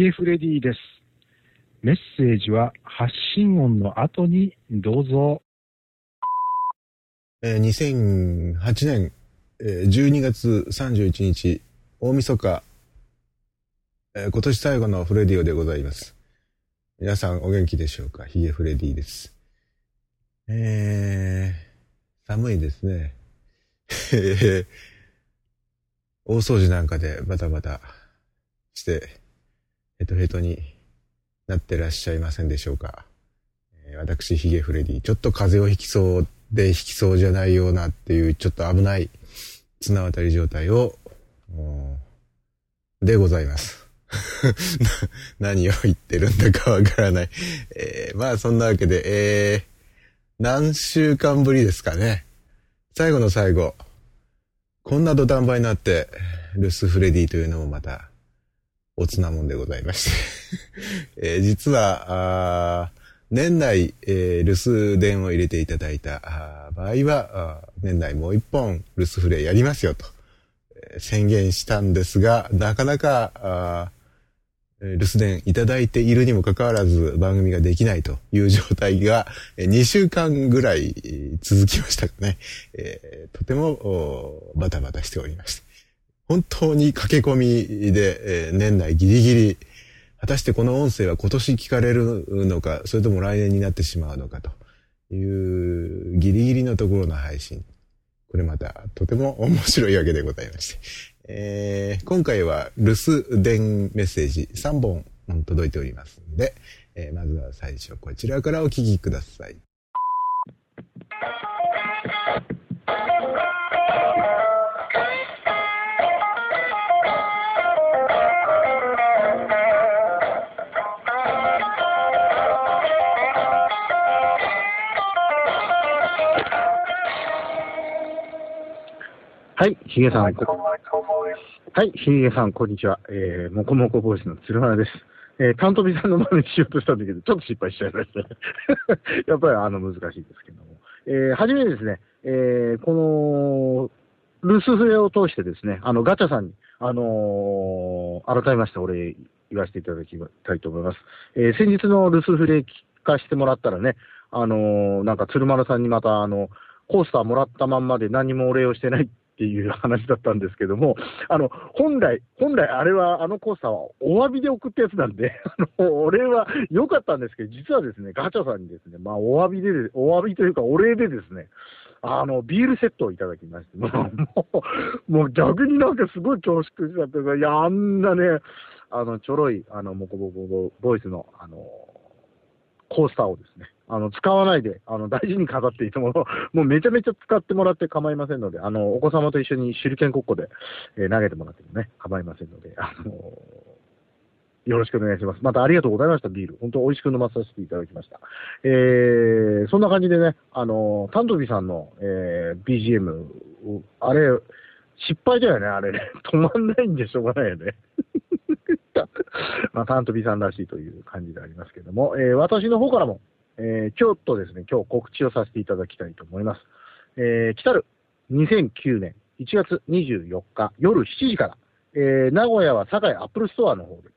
ヒゲフレディです。メッセージは発信音の後にどうぞ。2008年12月31日大晦日、今年最後のフレディオでございます。皆さんお元気でしょうか。ヒゲフレディです。寒いですね。大掃除なんかでバタバタしてヘトヘトになってらっしゃいませんでしょうか。私ヒゲフレディ、ちょっと風邪をひきそうで引きそうじゃないようなっていう、ちょっと危ない綱渡り状態をでございます。何を言ってるんだかわからない。まあそんなわけで、何週間ぶりですかね。最後の最後、こんな土壇場になって留守フレディというのもまたおつなもんでございまして、実は年内、留守電を入れていただいた場合は年内もう一本留守フレやりますよと宣言したんですが、なかなか留守電いただいているにもかかわらず番組ができないという状態が2週間ぐらい続きましたかね。とてもバタバタしておりました。本当に駆け込みで、年内ギリギリ、果たしてこの音声は今年聞かれるのか、それとも来年になってしまうのかというギリギリのところの配信。これまたとても面白いわけでございまして。今回は留守電メッセージ3本届いておりますので、まずは最初こちらからお聞きください。はい、ヒゲさん。はい、ヒゲさん、こんにちは。もこもこボイスの鶴原です。担当日さんの真似しようとしたんだけど、ちょっと失敗しちゃいました。やっぱり難しいですけども。はじめにですね、この、留守フレを通してですね、ガチャさんに、改めましてお礼言わせていただきたいと思います。先日の留守フレ聞かせてもらったらね、なんか鶴丸さんにまた、コースターもらったまんまで何もお礼をしてないっていう話だったんですけども、本来あれはコースターはお詫びで送ったやつなんで、お礼は良かったんですけど、実はですね、ガチャさんにですね、まあお詫びというかお礼でですね、ビールセットをいただきまして、もう逆になんかすごい恐縮しちゃってさ、いや、あんなね、ちょろい、モコモコボイスの、コースターをですね、使わないで、大事に飾っていたものを、もうめちゃめちゃ使ってもらって構いませんので、お子様と一緒に手裏剣ごっこで、投げてもらってもね、構いませんので、よろしくお願いします。またありがとうございました、ビール。本当美味しく飲まさせていただきました。そんな感じでね、タントビさんの、BGM、あれ、失敗だよね、あれね。止まんないんでしょうがないよね。まあ、タントビさんらしいという感じでありますけども、私の方からも、ちょっとですね、今日告知をさせていただきたいと思います。来たる2009年1月24日夜7時から、名古屋は堺アップルストアの方で、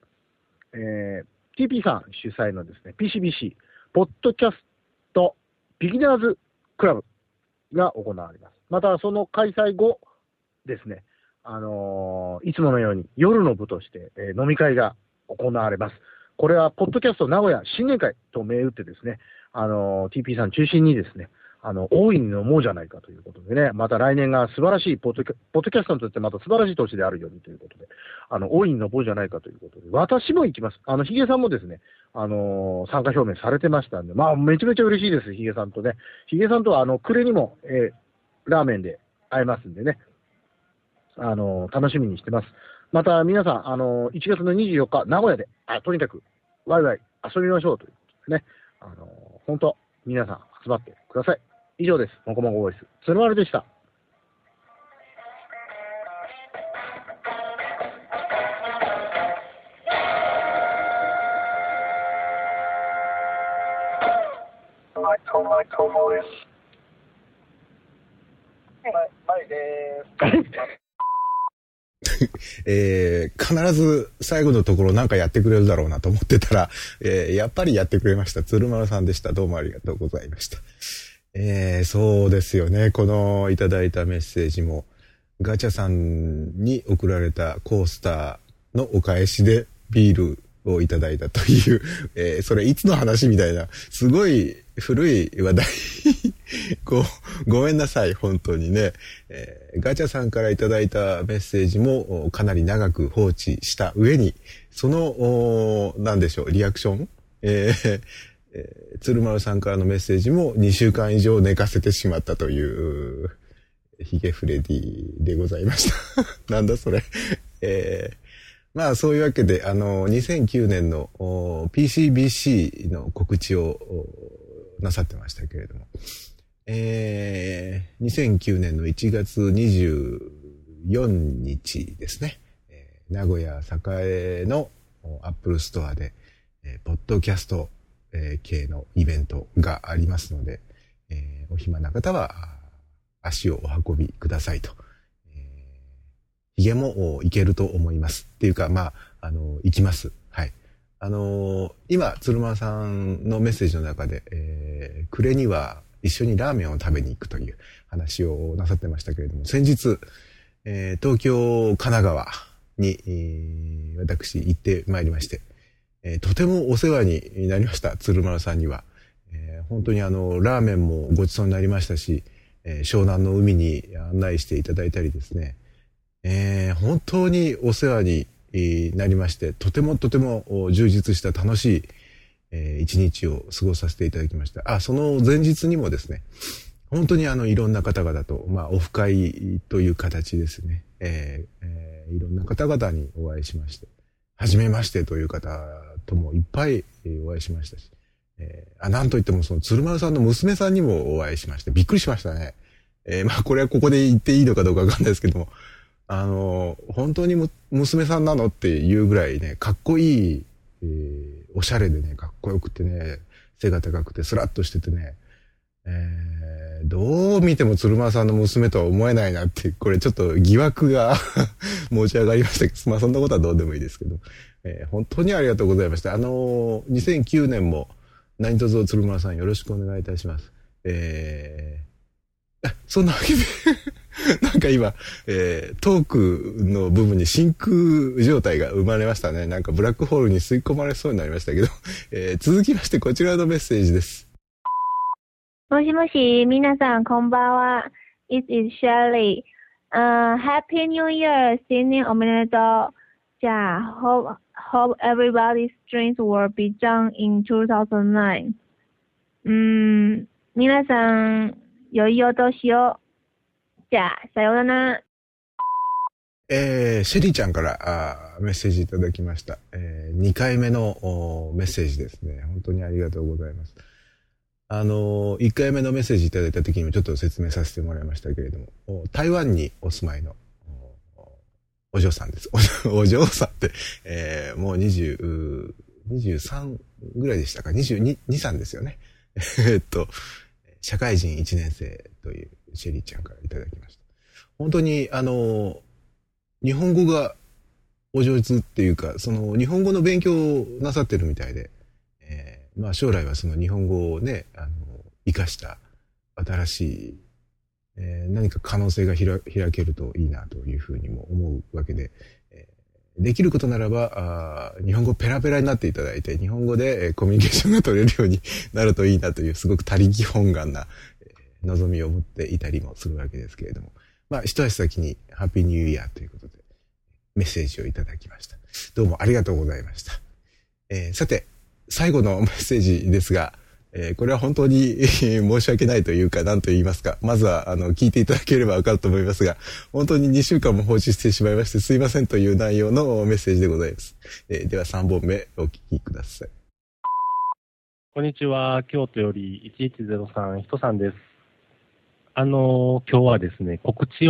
TP さん主催のですね、PCBC、ポッドキャストビギナーズクラブが行われます。またその開催後ですね、いつものように夜の部として、飲み会が行われます。これはポッドキャスト名古屋新年会と銘打ってですね、TP さん中心にですね、大いに飲もうじゃないかということでね、また来年が素晴らしいポッドキャストにとってまた素晴らしい年であるようにということで、大いに飲もうじゃないかということで、私も行きます。ヒゲさんもですね、参加表明されてましたんで、まあめちゃめちゃ嬉しいです、ヒゲさんとね。ヒゲさんとは暮れにも、ラーメンで会えますんでね、楽しみにしてます。また皆さん、1月の24日、名古屋で、とにかく、ワイワイ遊びましょうということでね、本当、皆さん集まってください。以上です。もこもこボイス、鶴丸でした。はい、前です。必ず最後のところなんかやってくれるだろうなと思ってたら、やっぱりやってくれました。鶴丸さんでした。どうもありがとうございました。そうですよね。このいただいたメッセージもガチャさんに送られたコースターのお返しでビールをいただいたという、それいつの話みたいなすごい古い話題ごめんなさい本当にね、ガチャさんからいただいたメッセージもかなり長く放置した上にその何でしょうリアクション、鶴丸さんからのメッセージも2週間以上寝かせてしまったというヒゲフレディでございましたなんだそれ、まあそういうわけで2009年の PCBC の告知をなさってましたけれども、2009年の1月24日ですね、名古屋栄のアップルストアで、ポッドキャスト系のイベントがありますので、お暇な方は足をお運びくださいと。ヒゲもいけると思います。っていうか、まあ、行きます。はい。今、鶴間さんのメッセージの中で、暮れには一緒にラーメンを食べに行くという話をなさってましたけれども、先日、東京、神奈川に、私行ってまいりまして、とてもお世話になりました、鶴丸さんには。本当にラーメンもごちそうになりましたし、湘南の海に案内していただいたりですね、本当にお世話になりまして、とてもとても充実した楽しい、一日を過ごさせていただきました。あ、その前日にもですね、本当にいろんな方々と、まあ、オフ会という形ですね、いろんな方々にお会いしまして、初めましてという方ともいっぱいお会いしましたし、なんといってもその鶴丸さんの娘さんにもお会いしましてびっくりしましたね。まあこれはここで言っていいのかどうかわかんないですけども、本当に娘さんなのっていうぐらいね、かっこいい、おしゃれでね、かっこよくてね、背が高くてスラッとしててね、どう見ても鶴丸さんの娘とは思えないなって、これちょっと疑惑が持ち上がりましたけど、まあそんなことはどうでもいいですけど、本当にありがとうございました。2009年も何卒鶴丸さんよろしくお願いいたします。そんなわけで、なんか今、トークの部分に真空状態が生まれましたね。なんかブラックホールに吸い込まれそうになりましたけど、続きましてこちらのメッセージです。もしもし、皆さんこんばんは。It is Shirley. Happy New Year. 新年おめでとう。じゃあ、hope everybody's dreams will be done in 2009. 皆さん、良いお年を。じゃあ、さようなら。シェリーちゃんからメッセージいただきました。2回目のメッセージですね。本当にありがとうございます。1回目のメッセージいただいた時にもちょっと説明させてもらいましたけれども、台湾にお住まいのお嬢さんです。お嬢さんって、もう23ぐらいでしたか、22、23ですよね。社会人1年生というシェリーちゃんからいただきました。本当に、日本語がお上手っていうか、その日本語の勉強をなさってるみたいで、まあ将来はその日本語をね、生かした新しい、何か可能性が開けるといいなというふうにも思うわけで、できることならば、日本語ペラペラになっていただいて、日本語で、コミュニケーションが取れるようになるといいなという、すごく他力本願な、望みを持っていたりもするわけですけれども、まあ一足先にハッピーニューイヤーということで、メッセージをいただきました。どうもありがとうございました。さて、最後のメッセージですが、これは本当に申し訳ないというか何と言いますか、まずは聞いていただければ分かると思いますが、本当に2週間も放置してしまいましてすいませんという内容のメッセージでございます。では3本目お聞きください。こんにちは、京都より1103人さんです。今日はですね、告知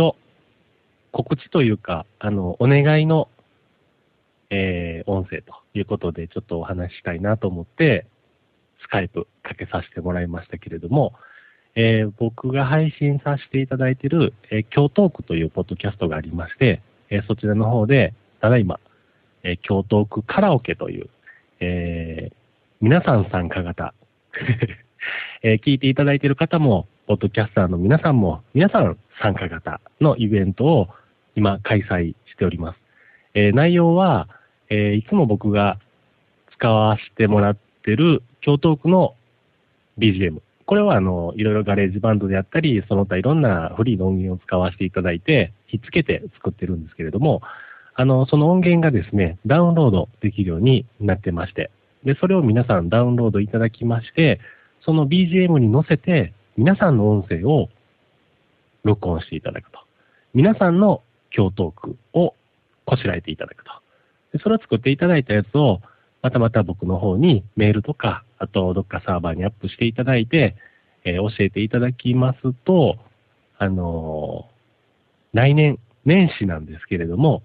というかお願いの音声ということでちょっとお話ししたいなと思ってスカイプかけさせてもらいましたけれども、僕が配信させていただいている、京トークというポッドキャストがありまして、そちらの方で、ただいま、京都区カラオケという、皆さん参加型、聞いていただいている方も、ポッドキャスターの皆さんも、皆さん参加型のイベントを今開催しております。内容は、いつも僕が使わせてもらってる京都区の BGM。これはいろいろガレージバンドであったり、その他いろんなフリーの音源を使わせていただいて、ひっつけて作ってるんですけれども、その音源がですね、ダウンロードできるようになってまして、で、それを皆さんダウンロードいただきまして、その BGM に載せて、皆さんの音声を録音していただくと。皆さんの京トークをこしらえていただくと。で、それを作っていただいたやつを、また僕の方にメールとか、あとどっかサーバーにアップしていただいて、教えていただきますと、来年、年始なんですけれども、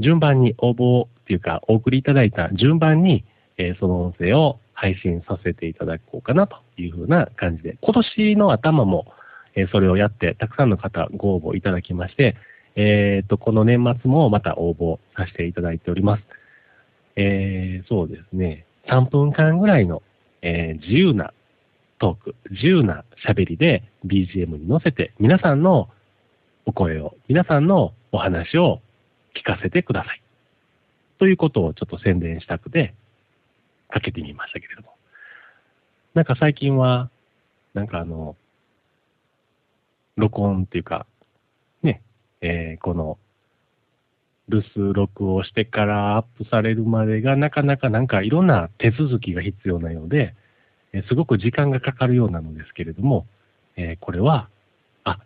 順番に応募っていうか、お送りいただいた順番に、その音声を配信させていただこうかなというふうな感じで、今年の頭も、それをやって、たくさんの方ご応募いただきまして、この年末もまた応募させていただいております。そうですね。3分間ぐらいの、自由なトーク、自由な喋りで BGM に乗せて皆さんのお声を、皆さんのお話を聞かせてください。ということをちょっと宣伝したくてかけてみましたけれども。なんか最近は、なんか録音っていうか、ね、この、留守録をしてからアップされるまでがなかなかなんかいろんな手続きが必要なようで、すごく時間がかかるようなのですけれども、これは、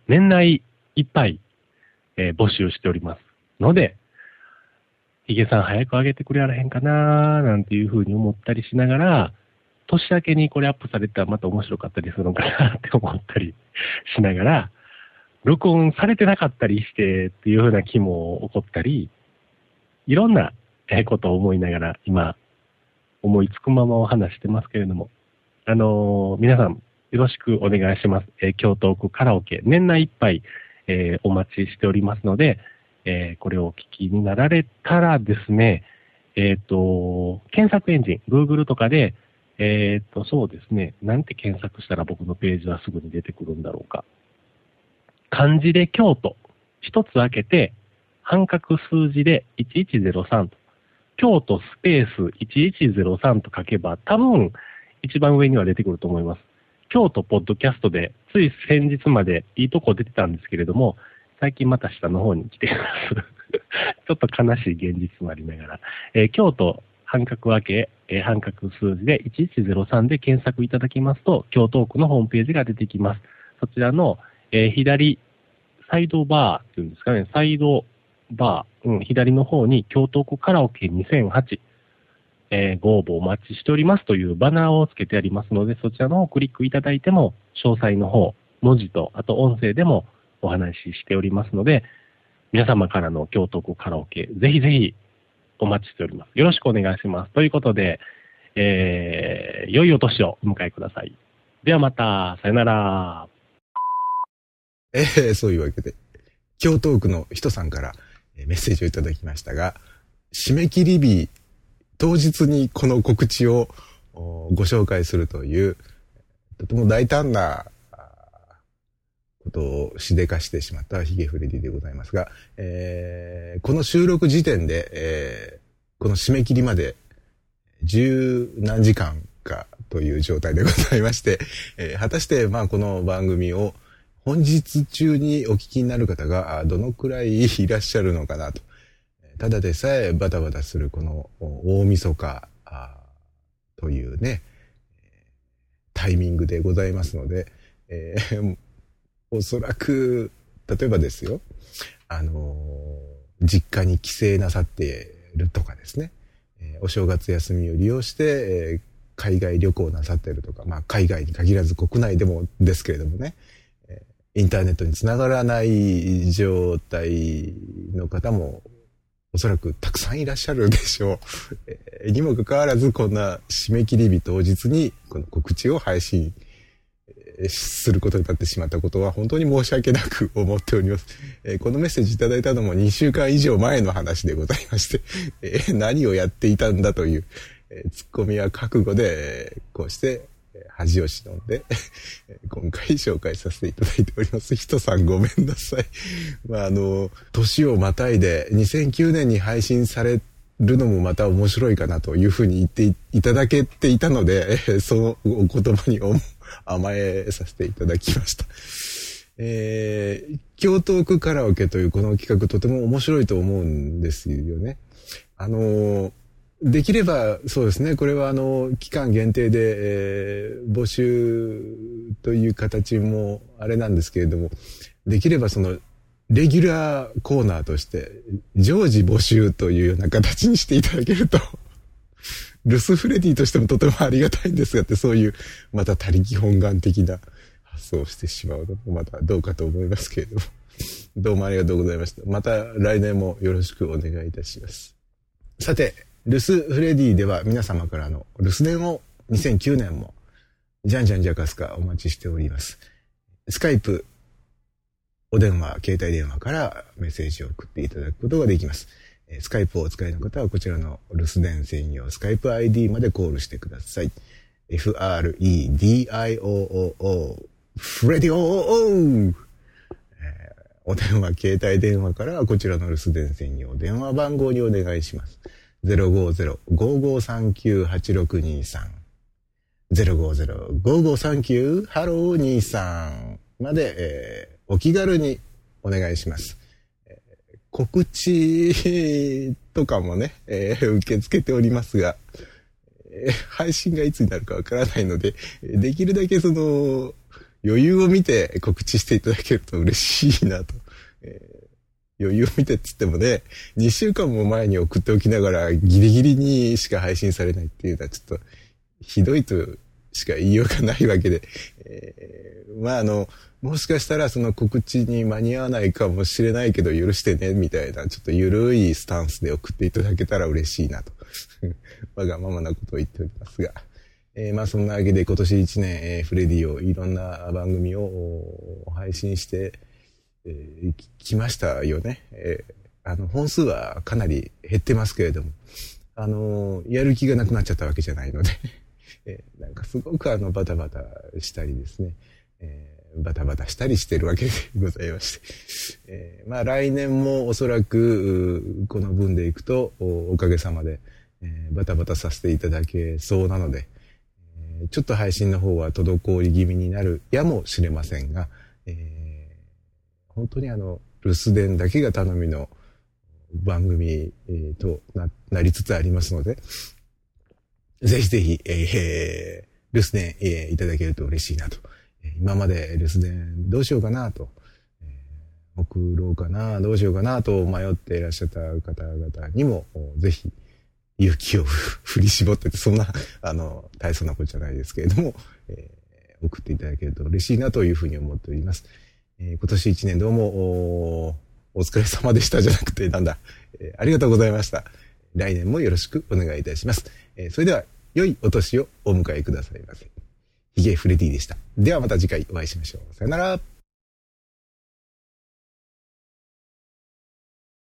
年内いっぱい、募集しておりますので、ヒゲさん早く上げてくれやらへんかなーなんていうふうに思ったりしながら、年明けにこれアップされたらまた面白かったりするのかなって思ったりしながら、録音されてなかったりしてっていうふうな気も起こったり、いろんなことを思いながら今思いつくままお話してますけれども、皆さんよろしくお願いします。京都区カラオケ年内いっぱい、お待ちしておりますので、これをお聞きになられたらですね、検索エンジン Google とかでそうですね、なんて検索したら僕のページはすぐに出てくるんだろうか。漢字で京都、一つ開けて、半角数字で1103と、京都スペース1103と書けば、多分一番上には出てくると思います。京都ポッドキャストで、つい先日までいいとこ出てたんですけれども、最近また下の方に来ています。ちょっと悲しい現実もありながら。京都半角開け、半角数字で1103で検索いただきますと、京都区のホームページが出てきます。そちらの左サイドバーっていうんですかね、サイドバー、左の方に京都区カラオケ2008、ご応募お待ちしておりますというバナーをつけてありますので、そちらの方をクリックいただいても詳細の方、文字とあと音声でもお話ししておりますので、皆様からの京都区カラオケぜひぜひお待ちしております。よろしくお願いします。ということで、良いお年をお迎えください。ではまた、さよなら。そういうわけで、京都区の人さんからメッセージをいただきましたが、締め切り日当日にこの告知をご紹介するという、とても大胆なことをしでかしてしまったヒゲフレディでございますが、この収録時点で、この締め切りまで十何時間かという状態でございまして、果たしてまあこの番組を本日中にお聞きになる方がどのくらいいらっしゃるのかなと。ただでさえバタバタするこの大晦日というね、タイミングでございますので、おそらく、例えばですよ、実家に帰省なさっているとかですね、お正月休みを利用して海外旅行なさっているとか、まあ海外に限らず国内でもですけれどもね、インターネットにつながらない状態の方もおそらくたくさんいらっしゃるでしょう。にもかかわらずこんな締め切り日当日にこの告知を配信することになってしまったことは本当に申し訳なく思っております。このメッセージいただいたのも2週間以上前の話でございまして、何をやっていたんだという、ツッコミは覚悟で、こうして恥を忍んで今回紹介させていただいております。ひとさんごめんなさい。まあ年をまたいで2009年に配信されるのもまた面白いかなというふうに言っていただけていたので、そのお言葉に甘えさせていただきました。京都区カラオケというこの企画とても面白いと思うんですよね。できればそうですね、これは期間限定で、募集という形もあれなんですけれども、できればそのレギュラーコーナーとして常時募集というような形にしていただけるとルスフレディとしてもとてもありがたいんですがって、そういうまた他力本願的な発想をしてしまうのもまたどうかと思いますけれども、どうもありがとうございました。また来年もよろしくお願いいたします。さて、ルスフレディでは皆様からの留守電を2009年もじゃんじゃんじゃかすかお待ちしております。スカイプ、お電話、携帯電話からメッセージを送っていただくことができます。スカイプをお使いの方はこちらの留守電専用スカイプ ID までコールしてください。FREDIOOO フレディオー。お電話、携帯電話からはこちらの留守電専用電話番号にお願いします。050-5539-8623 050-5539 ハロー23まで、お気軽にお願いします。告知とかもね、受け付けておりますが、配信がいつになるかわからないので、できるだけその余裕を見て告知していただけると嬉しいなと。余裕を見てっつってもね、2週間も前に送っておきながらギリギリにしか配信されないっていうのはちょっとひどいとしか言いようがないわけで、まあもしかしたらその告知に間に合わないかもしれないけど許してねみたいなちょっとゆるいスタンスで送っていただけたら嬉しいなとわがままなことを言っておりますが、まあそんなわけで今年1年、フレディをいろんな番組を配信してきましたよね。本数はかなり減ってますけれども、やる気がなくなっちゃったわけじゃないので、なんかすごくバタバタしたりですね、バタバタしたりしてるわけでございまして、まあ来年もおそらくこの分でいくとおかげさまで、バタバタさせていただけそうなので、ちょっと配信の方は滞り気味になるやもしれませんが、本当に留守電だけが頼みの番組と なりつつありますので、ぜひぜひ、留守電、いただけると嬉しいなと。今まで留守電どうしようかなと、送ろうかなどうしようかなと迷っていらっしゃった方々にもぜひ勇気を振り絞ってて、そんな大層なことじゃないですけれども、送っていただけると嬉しいなというふうに思っております。今年一年どうも お疲れ様でしたじゃなくてなんだ、ありがとうございました。来年もよろしくお願いいたします。それでは良いお年をお迎えくださいませ。ヒゲフレディでした。ではまた次回お会いしましょう。さよなら。